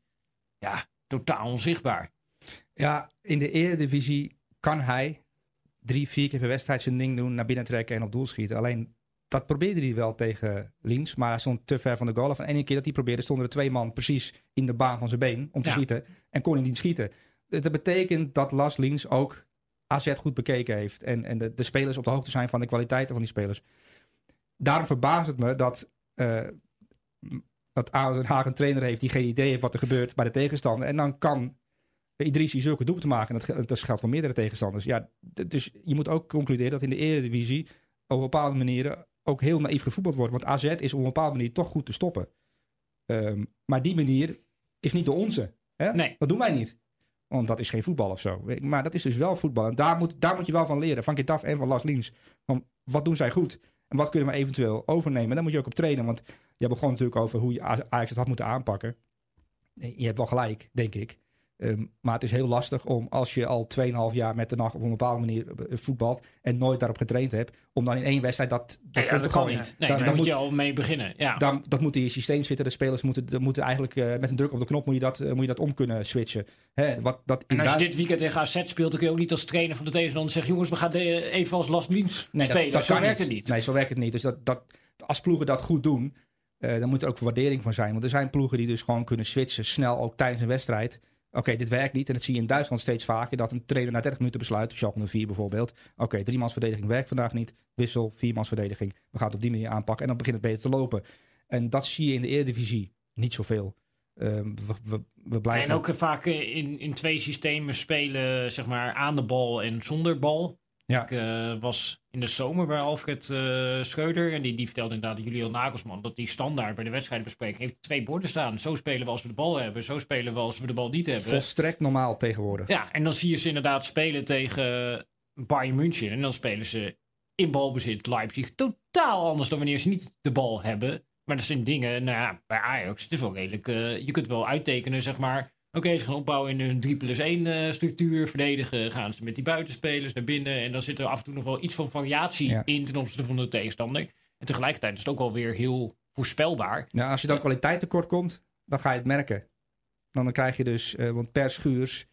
Ja, totaal onzichtbaar. Ja, in de Eredivisie kan hij drie, vier keer per wedstrijd zijn ding doen, naar binnen trekken en op doel schieten. Alleen... Dat probeerde hij wel tegen Linz, maar hij stond te ver van de goal af. En één keer dat hij probeerde, stonden er twee man precies in de baan van zijn been om te ja. schieten. En kon hij niet schieten. Dat betekent dat L A S K Linz ook A Z goed bekeken heeft. En, en de, de spelers op de hoogte zijn van de kwaliteiten van die spelers. Daarom verbaast het me dat, uh, dat Den Haag een trainer heeft die geen idee heeft wat er gebeurt bij de tegenstander. En dan kan Idrissi zulke doelpunten maken. En dat, dat geldt voor meerdere tegenstanders. Ja, d- dus je moet ook concluderen dat in de Eredivisie op bepaalde manieren ook heel naïef gevoetbald wordt. Want A Z is op een bepaalde manier toch goed te stoppen. Um, maar die manier is niet de onze. Hè? Nee. Dat doen wij niet. Want dat is geen voetbal of zo. Maar dat is dus wel voetbal. En daar moet, daar moet je wel van leren. Van Getafe en van L A S K. Van wat doen zij goed? En wat kunnen we eventueel overnemen? En daar moet je ook op trainen. Want je begon natuurlijk over hoe je Ajax het had moeten aanpakken. Je hebt wel gelijk, denk ik. Um, maar het is heel lastig om, als je al tweeënhalf jaar met de nacht op een bepaalde manier voetbalt en nooit daarop getraind hebt, om dan in één wedstrijd dat... Dat, ja, ja, dat kan niet. Nee, dan, daar dan moet je al mee beginnen. Ja. Dan, dat moet in je systeem zitten. De spelers moeten, moeten eigenlijk uh, met een druk op de knop moet je dat, uh, moet je dat om kunnen switchen. Hè, wat, dat en als je dit weekend tegen A Z speelt, dan kun je ook niet als trainer van de tegenstander zeggen, jongens, we gaan de, even als last minute nee, spelen. Dat, dat zo kan werkt niet. het niet. Nee, zo werkt het niet. Dus dat, dat, als ploegen dat goed doen, uh, dan moet er ook waardering van zijn. Want er zijn ploegen die dus gewoon kunnen switchen, snel ook tijdens een wedstrijd. Oké, okay, dit werkt niet. En dat zie je in Duitsland steeds vaker. Dat een trainer na dertig minuten besluit. Schalke nul vier bijvoorbeeld. Oké, okay, driemansverdediging werkt vandaag niet. Wissel, viermansverdediging. We gaan het op die manier aanpakken. En dan begint het beter te lopen. En dat zie je in de Eredivisie niet zoveel. Um, we, we, we blijven... En ook vaak in, in twee systemen spelen. Zeg maar aan de bal en zonder bal. Ja. Ik uh, was in de zomer bij Alfred uh, Schreuder. En die, die vertelde inderdaad Julian Nagelsman dat die standaard bij de wedstrijdbespreking heeft twee borden staan. Zo spelen we als we de bal hebben. Zo spelen we als we de bal niet hebben. Volstrekt normaal tegenwoordig. Ja, en dan zie je ze inderdaad spelen tegen Bayern München. En dan spelen ze in balbezit Leipzig totaal anders dan wanneer ze niet de bal hebben. Maar dat zijn dingen, nou ja, bij Ajax. Het is wel redelijk, uh, je kunt wel uittekenen, zeg maar. Oké, okay, ze gaan opbouwen in een drie plus één uh, structuur. Verdedigen gaan ze met die buitenspelers naar binnen. En dan zit er af en toe nog wel iets van variatie ja. in ten opzichte van de tegenstander. En tegelijkertijd is het ook alweer heel voorspelbaar. Nou, als je dan kwaliteit tekort komt, dan ga je het merken. Dan, dan krijg je dus, uh, want per Schuurs,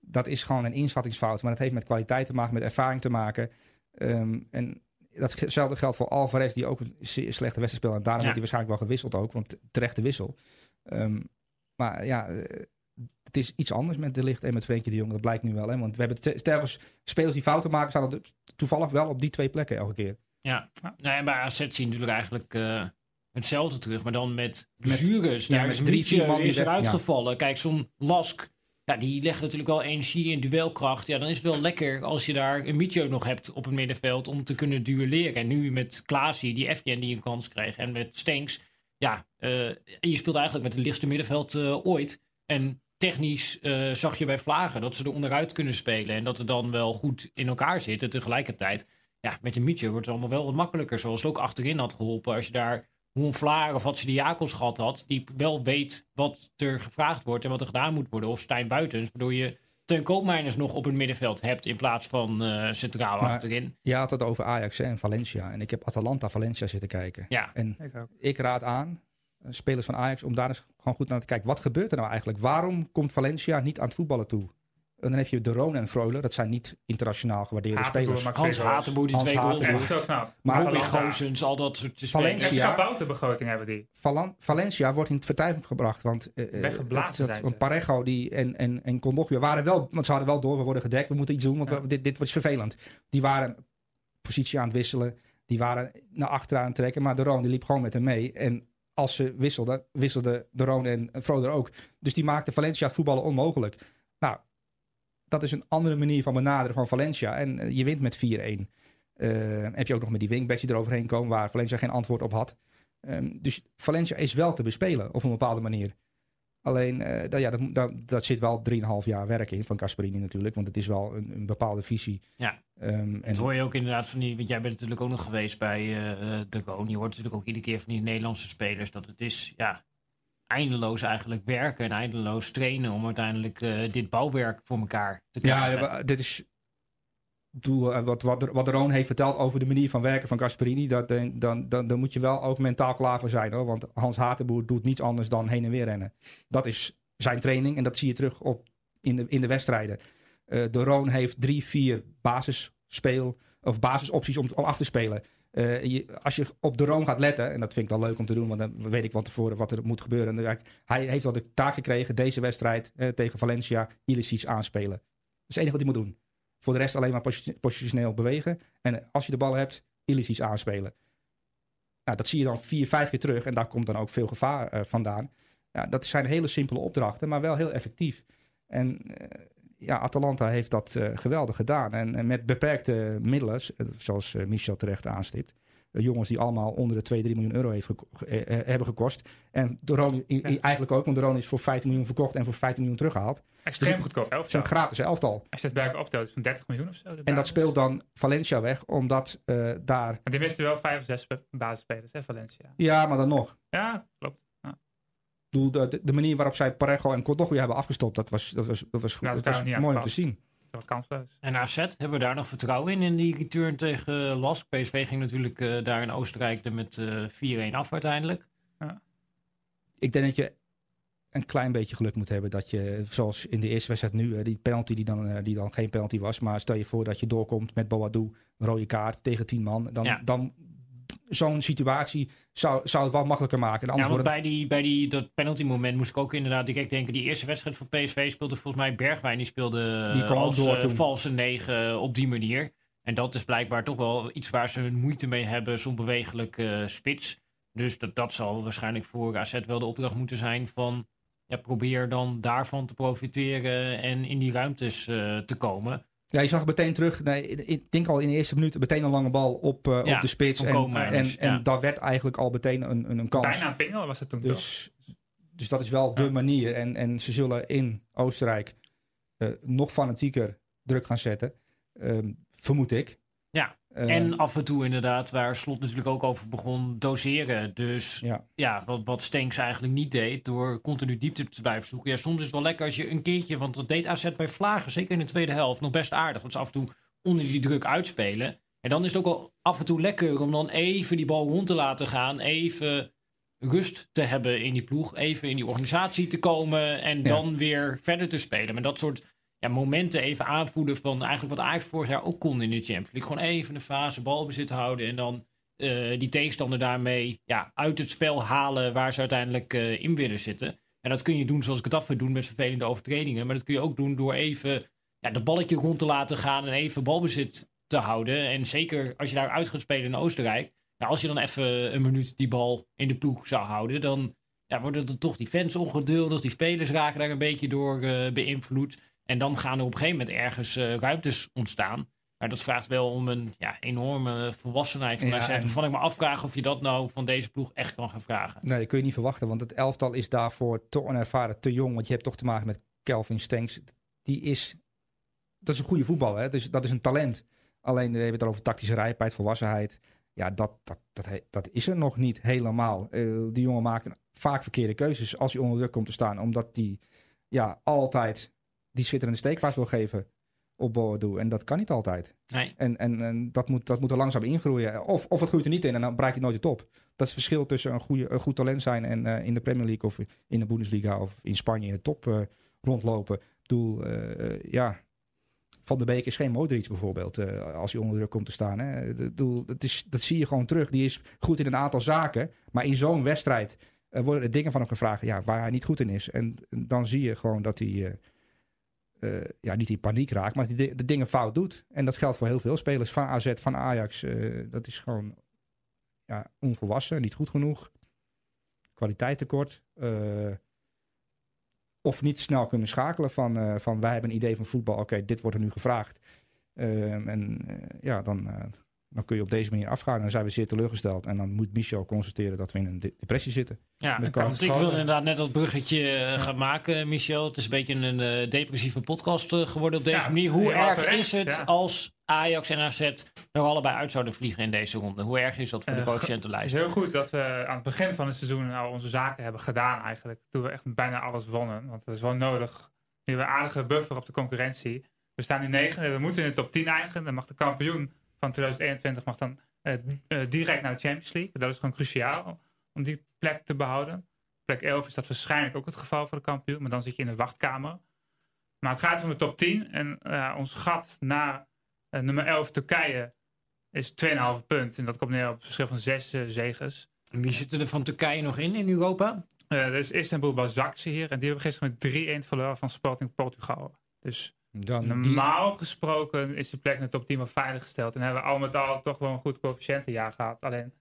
dat is gewoon een inschattingsfout. Maar dat heeft met kwaliteit te maken, met ervaring te maken. Um, en datzelfde geldt voor Alvarez, die ook een zeer slechte wedstrijd speelt. En daarom ja. wordt hij waarschijnlijk wel gewisseld ook, want terecht de wissel. Um, maar ja... Uh, Het is iets anders met De Ligt en met Frenkie de Jong. Dat blijkt nu wel. Hè? Want we hebben telkens spelers die fouten maken, staan er toevallig wel op die twee plekken elke keer. Ja, ja. Nou, en bij A Z zien we natuurlijk eigenlijk uh, hetzelfde terug. Maar dan met blessures. Ja, met drie, vier man die is eruit ja. gevallen. Kijk, zo'n L A S K, ja, die legt natuurlijk wel energie in duelkracht. Ja, dan is het wel lekker als je daar een Mietje nog hebt op het middenveld om te kunnen duelleren. En nu met Klaasie, die F J N die een kans kreeg. En met Stengs. Ja, uh, je speelt eigenlijk met het lichtste middenveld uh, ooit. En technisch uh, zag je bij Vlagen dat ze er onderuit kunnen spelen. En dat er dan wel goed in elkaar zitten. Tegelijkertijd, ja, met een mietje wordt het allemaal wel wat makkelijker. Zoals het ook achterin had geholpen. Als je daar Hoen Vlaar of wat ze de Jakobs gehad had. Die wel weet wat er gevraagd wordt en wat er gedaan moet worden. Of Stijn Buitens. Waardoor je Teun Koopmeiners nog op het middenveld hebt. In plaats van uh, centraal maar achterin. Je had het over Ajax hè, en Valencia. En ik heb Atalanta Valencia zitten kijken. Ja. En ik, ik raad aan spelers van Ajax, om daar eens gewoon goed naar te kijken. Wat gebeurt er nou eigenlijk? Waarom komt Valencia niet aan het voetballen toe? En dan heb je De Roon en Freuler. Dat zijn niet internationaal gewaardeerde Hateboer, spelers. Hans Hateboer, die Hans twee goals. Echt zo snap. Maar Robin Gosens, al dat soort spelers. Een kabouter begroting hebben die. Valen- Valencia wordt in vertuiging gebracht. Want uh, weggeblazen dat, zijn want Parejo die en, en, en Kondogbia waren wel... Want ze hadden wel door, we worden gedekt. We moeten iets doen, want ja. we, dit, dit wordt vervelend. Die waren positie aan het wisselen. Die waren naar achteren aan het trekken. Maar De Roon die liep gewoon met hem mee. En als ze wisselden, wisselden De Roon en Freuler ook. Dus die maakten Valencia het voetballen onmogelijk. Nou, dat is een andere manier van benaderen van Valencia. En je wint met vier-één. Uh, heb je ook nog met die wingbacks die eroverheen komen, waar Valencia geen antwoord op had. Um, dus Valencia is wel te bespelen op een bepaalde manier. Alleen, uh, dat, ja, dat, dat, dat zit wel drieënhalf jaar werk in van Gasperini natuurlijk. Want het is wel een, een bepaalde visie. Ja, um, en dat hoor je ook inderdaad van die... Want jij bent natuurlijk ook nog geweest bij uh, De Roon. Je hoort natuurlijk ook iedere keer van die Nederlandse spelers dat het is, ja, eindeloos eigenlijk werken en eindeloos trainen om uiteindelijk uh, dit bouwwerk voor elkaar te krijgen. Ja, ja dit is... Doel, wat, wat, wat De Roon heeft verteld over de manier van werken van Gasperini, dat, dan, dan, dan moet je wel ook mentaal klaar voor zijn hoor. Want Hans Hateboer doet niets anders dan heen en weer rennen. Dat is zijn training en dat zie je terug op in, de, in de wedstrijden. Uh, De Roon heeft drie, vier basisspeel, of basisopties om, om af te spelen. Uh, je, als je op De Roon gaat letten, en dat vind ik dan leuk om te doen, want dan weet ik van tevoren wat er moet gebeuren. En hij heeft al de taak gekregen, deze wedstrijd uh, tegen Valencia, Iličić aanspelen. Dat is het enige wat hij moet doen. Voor de rest alleen maar positioneel bewegen. En als je de bal hebt, Iličić aanspelen. Nou, dat zie je dan vier, vijf keer terug. En daar komt dan ook veel gevaar uh, vandaan. Ja, dat zijn hele simpele opdrachten, maar wel heel effectief. En uh, ja, Atalanta heeft dat uh, geweldig gedaan. En, en met beperkte middelen, zoals uh, Michel terecht aanstipt. jongens die allemaal onder de twee, drie miljoen euro heeft geko- eh, hebben gekost. En De Roon i- i- eigenlijk ook, want De Roon is voor vijftien miljoen verkocht en voor vijftien miljoen teruggehaald. Extreem dus goedkoop elftal. Zo'n gratis elftal. Als je het bij elkaar optelt, van dertig miljoen of zo. En dat speelt dan Valencia weg, omdat uh, daar... En die misten wel vijf of zes basisspelers, hè, Valencia. Ja, maar dan nog. Ja, klopt. De, de manier waarop zij Parejo en Cordoglio hebben afgestopt, dat was, dat was, dat was, goed. Nou, dat dat was mooi om te zien. Dat was kansloos. En A Z, hebben we daar nog vertrouwen in, in die return tegen uh, L A S K? P S V ging natuurlijk uh, daar in Oostenrijk er met uh, vier-een af uiteindelijk. Ja. Ik denk dat je een klein beetje geluk moet hebben dat je, zoals in de eerste wedstrijd nu, uh, die penalty die dan, uh, die dan geen penalty was, maar stel je voor dat je doorkomt met Boadu, rode kaart tegen tien man, dan... Ja. dan Zo'n situatie zou, zou het wel makkelijker maken. Ja, want bij, die, bij die, dat penalty moment moest ik ook inderdaad direct denken. Die eerste wedstrijd van P S V speelde volgens mij Bergwijn. Die speelde die als uh, valse negen op die manier. En dat is blijkbaar toch wel iets waar ze moeite mee hebben. Zo'n bewegelijke uh, spits. Dus dat, dat zal waarschijnlijk voor A Z wel de opdracht moeten zijn van... Ja, probeer dan daarvan te profiteren en in die ruimtes uh, te komen. Ja, je zag meteen terug, nee, ik denk al in de eerste minuut, meteen een lange bal op, uh, ja, op de spits. En, en, en, ja. en daar werd eigenlijk al meteen een, een, een kans. Bijna een pingel was het toen dus, toch? Dus dat is wel ja. de manier. En, en ze zullen in Oostenrijk uh, nog fanatieker druk gaan zetten, um, vermoed ik. Ja, uh, en af en toe inderdaad, waar Slot natuurlijk ook over begon, doseren. Dus ja, ja wat, wat Stengs eigenlijk niet deed, door continu diepte te blijven zoeken. Ja, soms is het wel lekker als je een keertje, want dat deed A Z bij Vlagen, zeker in de tweede helft, nog best aardig. Want ze af en toe onder die druk uitspelen. En dan is het ook wel af en toe lekker om dan even die bal rond te laten gaan, even rust te hebben in die ploeg, even in die organisatie te komen en ja. dan weer verder te spelen. Maar dat soort... Ja, momenten even aanvoelen van eigenlijk wat Ajax vorig jaar ook kon in de Champions League. Gewoon even een fase balbezit houden en dan uh, die tegenstander daarmee ja, uit het spel halen waar ze uiteindelijk uh, in willen zitten. En dat kun je doen zoals Getafe doet met vervelende overtredingen. Maar dat kun je ook doen door even ja, dat balletje rond te laten gaan en even balbezit te houden. En zeker als je daar uit gaat spelen in Oostenrijk. Nou, als je dan even een minuut die bal in de ploeg zou houden, dan ja, worden er toch die fans ongeduldig. Die spelers raken daar een beetje door uh, beïnvloed. En dan gaan er op een gegeven moment ergens uh, ruimtes ontstaan. Maar dat vraagt wel om een ja, enorme volwassenheid van A Z. Ja, waarvan ik me afvraag of je dat nou van deze ploeg echt kan gaan vragen. Nee, dat kun je niet verwachten. Want het elftal is daarvoor te onervaren, te jong. Want je hebt toch te maken met Kelvin Stengs. Die is, dat is een goede voetballer. Hè? Dus, dat is een talent. Alleen, we hebben het over tactische rijpheid, volwassenheid. Ja, dat, dat, dat, dat is er nog niet helemaal. Uh, die jongen maakt vaak verkeerde keuzes als hij onder druk komt te staan. Omdat die ja, altijd... die schitterende steekpaas wil geven op Boadu. En dat kan niet altijd. Nee. En, en, en dat, moet, dat moet er langzaam ingroeien. Of, of het groeit er niet in en dan bereik je nooit de top. Dat is het verschil tussen een, goede, een goed talent zijn... en uh, in de Premier League of in de Bundesliga... of in Spanje in de top uh, rondlopen. Ik bedoel, uh, uh, ja... Van der Beek is geen Modric bijvoorbeeld... Uh, als hij onder druk komt te staan. Hè. De, de, dat, is, dat zie je gewoon terug. Die is goed in een aantal zaken. Maar in zo'n wedstrijd uh, worden er dingen van hem gevraagd... Ja, waar hij niet goed in is. En dan zie je gewoon dat hij... Uh, Uh, ja, niet in paniek raakt, maar die de dingen fout doet. En dat geldt voor heel veel spelers van A Z, van Ajax. Uh, dat is gewoon ja, onvolwassen, niet goed genoeg. Kwaliteit tekort. Uh, of niet snel kunnen schakelen van, uh, van wij hebben een idee van voetbal. Oké, okay, dit wordt er nu gevraagd. Uh, en uh, ja, dan, uh, dan kun je op deze manier afgaan. En dan zijn we zeer teleurgesteld. En dan moet Michel constateren dat we in een de- depressie zitten. Ja, want ik wilde inderdaad net dat bruggetje ja. gaan maken, Michel. Het is een beetje een uh, depressieve podcast uh, geworden op deze ja, manier. Hoe erg is het ja. als Ajax en A Z er allebei uit zouden vliegen in deze ronde? Hoe erg is dat voor uh, de coëfficiëntenlijst? Het is heel goed dat we aan het begin van het seizoen al onze zaken hebben gedaan eigenlijk. Toen we echt bijna alles wonnen. Want dat is wel nodig. Nu hebben we een aardige buffer op de concurrentie. We staan nu negende. We moeten in de top tien eindigen. Dan mag de kampioen van tweeduizend eenentwintig mag dan uh, uh, direct naar de Champions League. Dat is gewoon cruciaal om die plek te behouden. Plek elf is dat waarschijnlijk ook het geval voor de kampioen. Maar dan zit je in de wachtkamer. Maar het gaat om de top tien. En uh, ons gat naar uh, nummer elf Turkije is twee komma vijf punt. En dat komt neer op het verschil van zes uh, zegens. En wie zitten er van Turkije nog in, in Europa? Uh, er is Istanbul Basaksehir hier. En die hebben gisteren met drie-een verloren van Sporting Portugal. Dus... Dan normaal die... gesproken is de plek net op tien wel veilig gesteld. En hebben we al met al toch wel een goed coëfficiëntenjaar gehad. Alleen,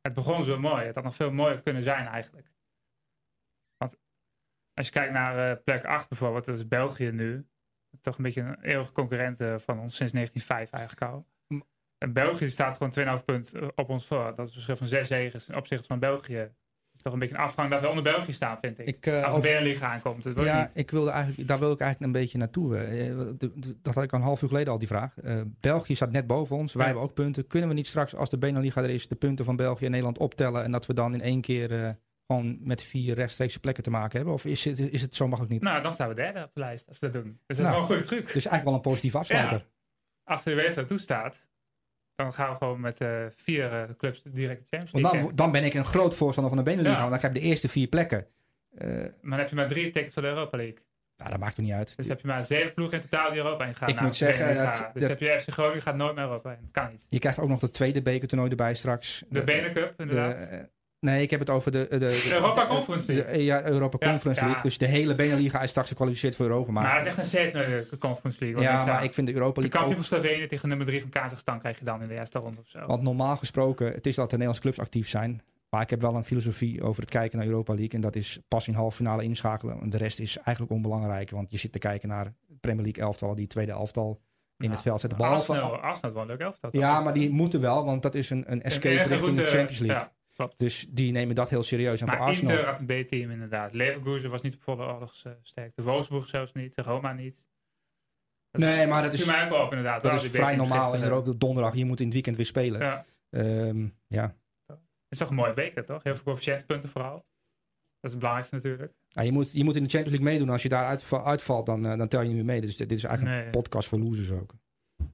het begon zo mooi. Het had nog veel mooier kunnen zijn eigenlijk. Want als je kijkt naar uh, plek acht bijvoorbeeld, dat is België nu. Toch een beetje een eeuwige concurrent uh, van ons sinds negentien vijf eigenlijk al. En België staat gewoon twee komma vijf punt op ons voor. Dat is een verschil van zes zegens ten opzichte van België. Het is toch een beetje een afgang dat we onder België staan, vind ik. ik uh, Als de Premier League aankomt. Dat wil ja, ik, ik wilde eigenlijk, daar wilde ik eigenlijk een beetje naartoe. Dat had ik al een half uur geleden al, die vraag. Uh, België staat net boven ons. Wij ja. hebben ook punten. Kunnen we niet straks, als de Beneliga er is, de punten van België en Nederland optellen en dat we dan in één keer... Uh, gewoon met vier rechtstreekse plekken te maken hebben? Of is het, is het zo makkelijk niet? Nou, dan staan we derde op de lijst als we dat doen. Dus dat nou, is wel een goede truc. Dus eigenlijk wel een positieve afsluiter. Ja. Als de UEFA daartoe staat, dan gaan we gewoon met uh, vier uh, clubs direct de Champions League. Want dan, dan ben ik een groot voorstander van de Benelux. Ja. Dan krijg je de eerste vier plekken. Uh, maar dan heb je maar drie tickets voor de Europa League. Nou, dat maakt het niet uit. Dus die... heb je maar zeven ploegen in totaal die Europa in gaat. Ik nou, moet zeggen... Dat, dus dat... heb je F C Groningen gaat nooit meer Europa in. Dat kan niet. Je krijgt ook nog de tweede bekertoernooi erbij straks. De, de Benecup, inderdaad. De, uh, Nee, ik heb het over de... de, de Europa Conference League. De, ja, Europa ja, Conference League. Ja. Dus de hele Beneliga is straks gekwalificeerd voor Europa. Maar, maar dat is echt een zevende Conference League. Ja, maar ik vind de Europa League... De kampioen van Slovenië tegen nummer drie van Kazachstan krijg je dan in de eerste ronde of zo. Want normaal gesproken, het is dat de Nederlandse clubs actief zijn. Maar ik heb wel een filosofie over het kijken naar Europa League. En dat is pas in halve finale inschakelen. En de rest is eigenlijk onbelangrijk. Want je zit te kijken naar Premier League elftal, die tweede elftal. In nou, het veld zetten. Behalve... Arsenal wel leuk elftal. Ja, maar die moeten wel. Want dat is een, een escape richting route, de Champions League. Ja. Klopt. Dus die nemen dat heel serieus. En maar voor Arsenal... Inter had een B-team inderdaad. Leverkusen was niet op volle oorlogssterkte. De Wolfsburg zelfs niet. De Roma niet. Dat nee, is, maar dat, dat is, mij ook op, inderdaad. Dat, dat is vrij normaal in Europa. Donderdag, je moet in het weekend weer spelen. Ja. Um, ja. Dat is toch een mooie beker, toch? Heel veel coefficiëntenpunten vooral. Dat is het belangrijkste natuurlijk. Ja, je, moet, je moet in de Champions League meedoen. Als je daar uitva- uitvalt, dan, uh, dan tel je niet meer mee. Dus dit, dit is eigenlijk nee, een podcast voor losers ook.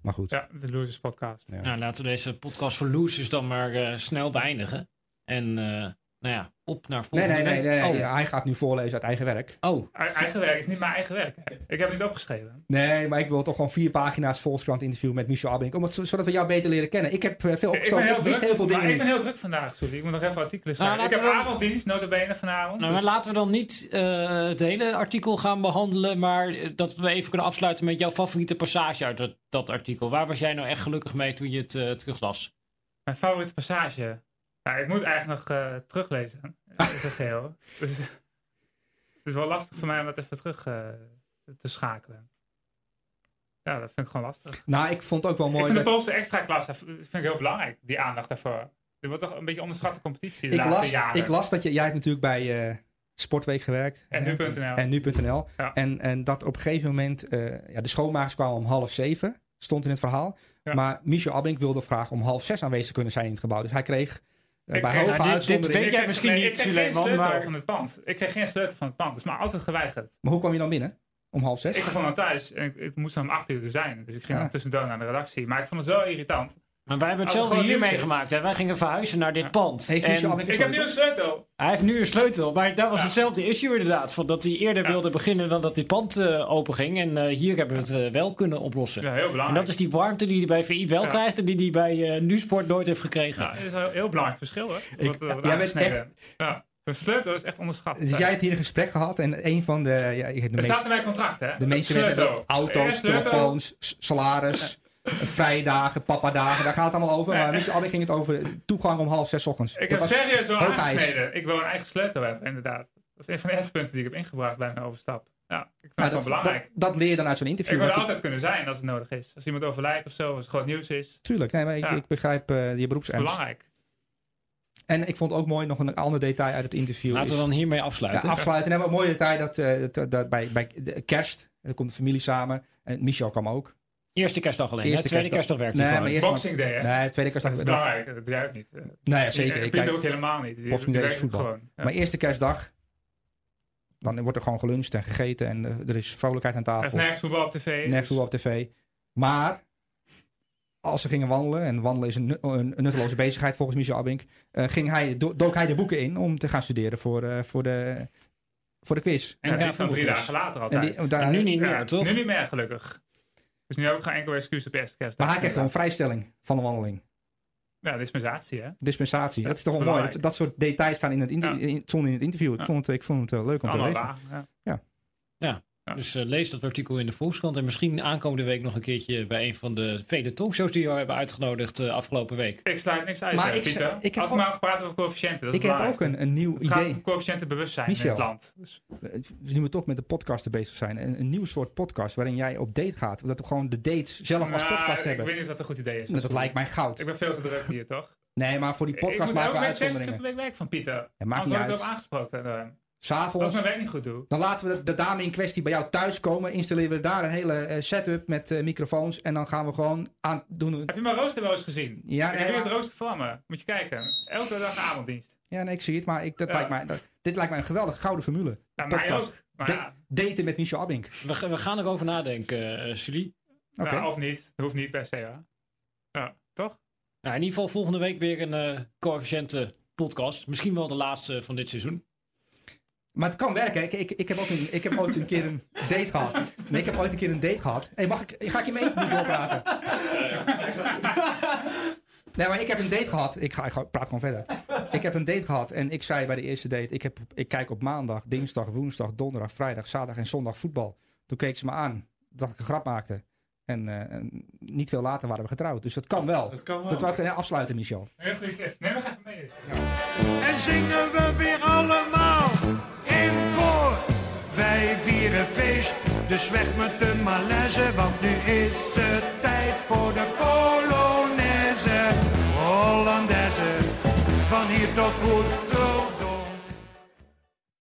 Maar goed. Ja, de losers podcast. Ja. Nou, laten we deze podcast voor losers dan maar uh, snel beëindigen. En uh, nou ja, op naar volgende. Nee, nee, nee. nee. Oh. Ja, hij gaat nu voorlezen uit eigen werk. Oh, eigen werk is niet mijn eigen werk. Ik heb het niet opgeschreven. Nee, maar ik wil toch gewoon vier pagina's Volkskrant interview met Michel Abink. Omdat, zodat we jou beter leren kennen. Ik heb veel opgestoken. Ik, ik wist druk, heel veel dingen. Ik ben heel druk vandaag, sorry. Ik moet nog even artikelen schrijven. Nou, ik heb we... avonddienst, nota bene vanavond. Nou, maar dus... laten we dan niet uh, het hele artikel gaan behandelen. Maar dat we even kunnen afsluiten met jouw favoriete passage uit dat, dat artikel. Waar was jij nou echt gelukkig mee toen je het uh, teruglas? Mijn favoriete passage... Nou, ik moet eigenlijk nog uh, teruglezen. Dat is het geheel. Dus, het is wel lastig voor mij om dat even terug uh, te schakelen. Ja, dat vind ik gewoon lastig. Nou, ik vond ook wel mooi... Ik vind dat... de Poolse extra klas, dat vind ik heel belangrijk, die aandacht daarvoor. Er wordt toch een beetje onderschatte competitie de ik laatste las, jaren. Ik las dat je... Jij hebt natuurlijk bij... Uh... Sportweek gewerkt. En nu punt n l. En nu punt n l. Ja. En, en dat op een gegeven moment... Uh, ja, de schoonmakers kwamen om half zeven. Stond in het verhaal. Ja. Maar Michel Abink wilde vragen om half zes aanwezig te kunnen zijn in het gebouw. Dus hij kreeg... Uh, ik kreeg nou, dit, dit weet jij misschien nee, niet, Suleiman, maar... van het pand. Ik kreeg geen sleutel van het pand. Dat is maar altijd geweigerd. Maar hoe kwam je dan binnen? Om half zes? Ik kwam dan thuis en ik, ik moest dan om acht uur er zijn. Dus ik ging ja. dan tussendoor naar de redactie. Maar ik vond het zo irritant. Maar wij hebben hetzelfde hier meegemaakt. Wij gingen verhuizen naar dit ja. pand. En ik heb nu een sleutel. Hij heeft nu een sleutel. Maar dat was ja. hetzelfde issue inderdaad. Van dat hij eerder ja. wilde beginnen dan dat dit pand uh, open ging. En uh, hier hebben we het uh, wel kunnen oplossen. Ja, heel belangrijk. En dat is die warmte die hij bij V I wel ja. krijgt. En die hij bij uh, NuSport nooit heeft gekregen. Ja, dat is een heel belangrijk verschil. Hè? Ik, wat, wat jij bent echt... Ja. De sleutel is echt onderschat. Dus jij hebt hier een gesprek gehad en een van de... Ja, ik heb de het meest, staat in mijn contract, hè? De meeste mensen auto's, telefoons, salaris... Vrijdagen, papadagen, daar gaat het allemaal over. Nee, maar Michel Abink ging het over toegang om half zes ochtends. Ik dat heb serieus wel aangesneden. Ik wil een eigen sleutel hebben, inderdaad. Dat is een van de eerste punten die ik heb ingebracht bij mijn overstap. Ja, ik vind ja, het dat, belangrijk. Dat, dat leer je dan uit zo'n interview. Ik wil altijd je... kunnen zijn als het nodig is. Als iemand overlijdt of zo, als het groot nieuws is. Tuurlijk, nee, maar ik, ja. ik begrijp uh, je beroepsangst. Belangrijk. En ik vond het ook mooi, nog een ander detail uit het interview. Laten is, we dan hiermee afsluiten. Ja, afsluiten. En we hebben een mooi detail dat, uh, dat, dat bij, bij de kerst, dan komt de familie samen. En Michel kwam ook. Eerste kerstdag alleen. Eerste tweede kerstdag, kerstdag werkt hij nee, gewoon. Boxing Day, hè? Nee, tweede kerstdag... Dat is belangrijk, dat begrijp ik niet. Nee, zeker. Ik weet het ook helemaal niet. Boxing Day is voetbal. Gewoon, ja. Maar eerste kerstdag... Dan wordt er gewoon geluncht en gegeten en uh, er is vrolijkheid aan tafel. Er is nergens voetbal op tv. Nergens dus... voetbal op tv. Maar... Als ze gingen wandelen, en wandelen is een, nu- een nutteloze bezigheid volgens Michel Abink... Uh, ging hij, do- dook hij de boeken in om te gaan studeren voor, uh, voor de... Voor de quiz. En dat is dan drie dagen later altijd. En, die, daar, en nu niet meer, ja, toch? Nu niet meer, gelukkig. Dus nu heb ik geen enkel excuus op eerste kerstdag. Maar hij krijgt gewoon een vrijstelling van de wandeling. Ja, dispensatie, hè? Dispensatie. Dat, dat is toch wel mooi. Dat, dat soort details staan in het, in, ja. in, in, in het interview. Ik, ja. vond het, ik vond het wel leuk om allemaal te lezen. Ja. Ja. ja. Ja. Dus uh, lees dat artikel in de Volkskrant. En misschien aankomende week nog een keertje bij een van de vele talkshows die we hebben uitgenodigd uh, afgelopen week. Ik sluit niks uit, maar ik, Pieter. Ik heb Als we ook... maar praten over coëfficiënten. Dat ik heb ook een, een nieuw het idee. Het gaat om coëfficiëntenbewustzijn in het land. Dus. dus nu we toch met de podcasten bezig zijn. Een, een nieuw soort podcast waarin jij op date gaat. Dat we gewoon de dates zelf nou, als podcast ik hebben. Ik weet niet of dat een goed idee is. Dat, dat lijkt mij goud. Ik ben veel te druk hier, toch? Nee, maar voor die podcast maken we uitzonderingen. Ik moet ook werk van Pieter. Ja, maakt niet uit. Anders word ik erop aangesproken. S'avonds. Dat is mijn werk niet goed doen. Dan laten we de, de dame in kwestie bij jou thuis komen. Installeren we daar een hele uh, setup met uh, microfoons. En dan gaan we gewoon aan doen. Heb je mijn rooster wel eens gezien? Ja, ik heb weer het rooster van me. Moet je kijken. Elke dag een avonddienst. Ja, nee, ik zie het. Maar ik, dat ja. lijkt mij, dat, dit lijkt mij een geweldige gouden formule. Ja, podcast. Ook, maar de, ja. Daten met Michel Abink. We, we gaan erover nadenken, uh, Sully. Okay. Nou, of niet. Dat hoeft niet per se. Ja, ja toch? Nou, in ieder geval volgende week weer een uh, coëfficiënte podcast. Misschien wel de laatste van dit seizoen. Maar het kan werken. Ik, ik, ik, heb, ook een, ik heb ooit een keer een date gehad. Nee, ik heb ooit een keer een date gehad. Hey, mag ik, ga ik je mee even niet doorpraten? Nee, maar ik heb een date gehad. Ik, ga, ik praat gewoon verder. Ik heb een date gehad en ik zei bij de eerste date... Ik, heb, ik kijk op maandag, dinsdag, woensdag, donderdag, vrijdag, zaterdag en zondag voetbal. Toen keek ze me aan dat ik een grap maakte. En uh, niet veel later waren we getrouwd. Dus dat kan wel. Dat kan wel. Dat wou ik dan afsluiten, Michel. Heel goed. Neem nog even mee. Ja. En zingen we weer allemaal in koor. Wij vieren feest. Dus weg met de malaise. Want nu is het tijd voor de Polonaise. Hollandaise. Van hier tot goed.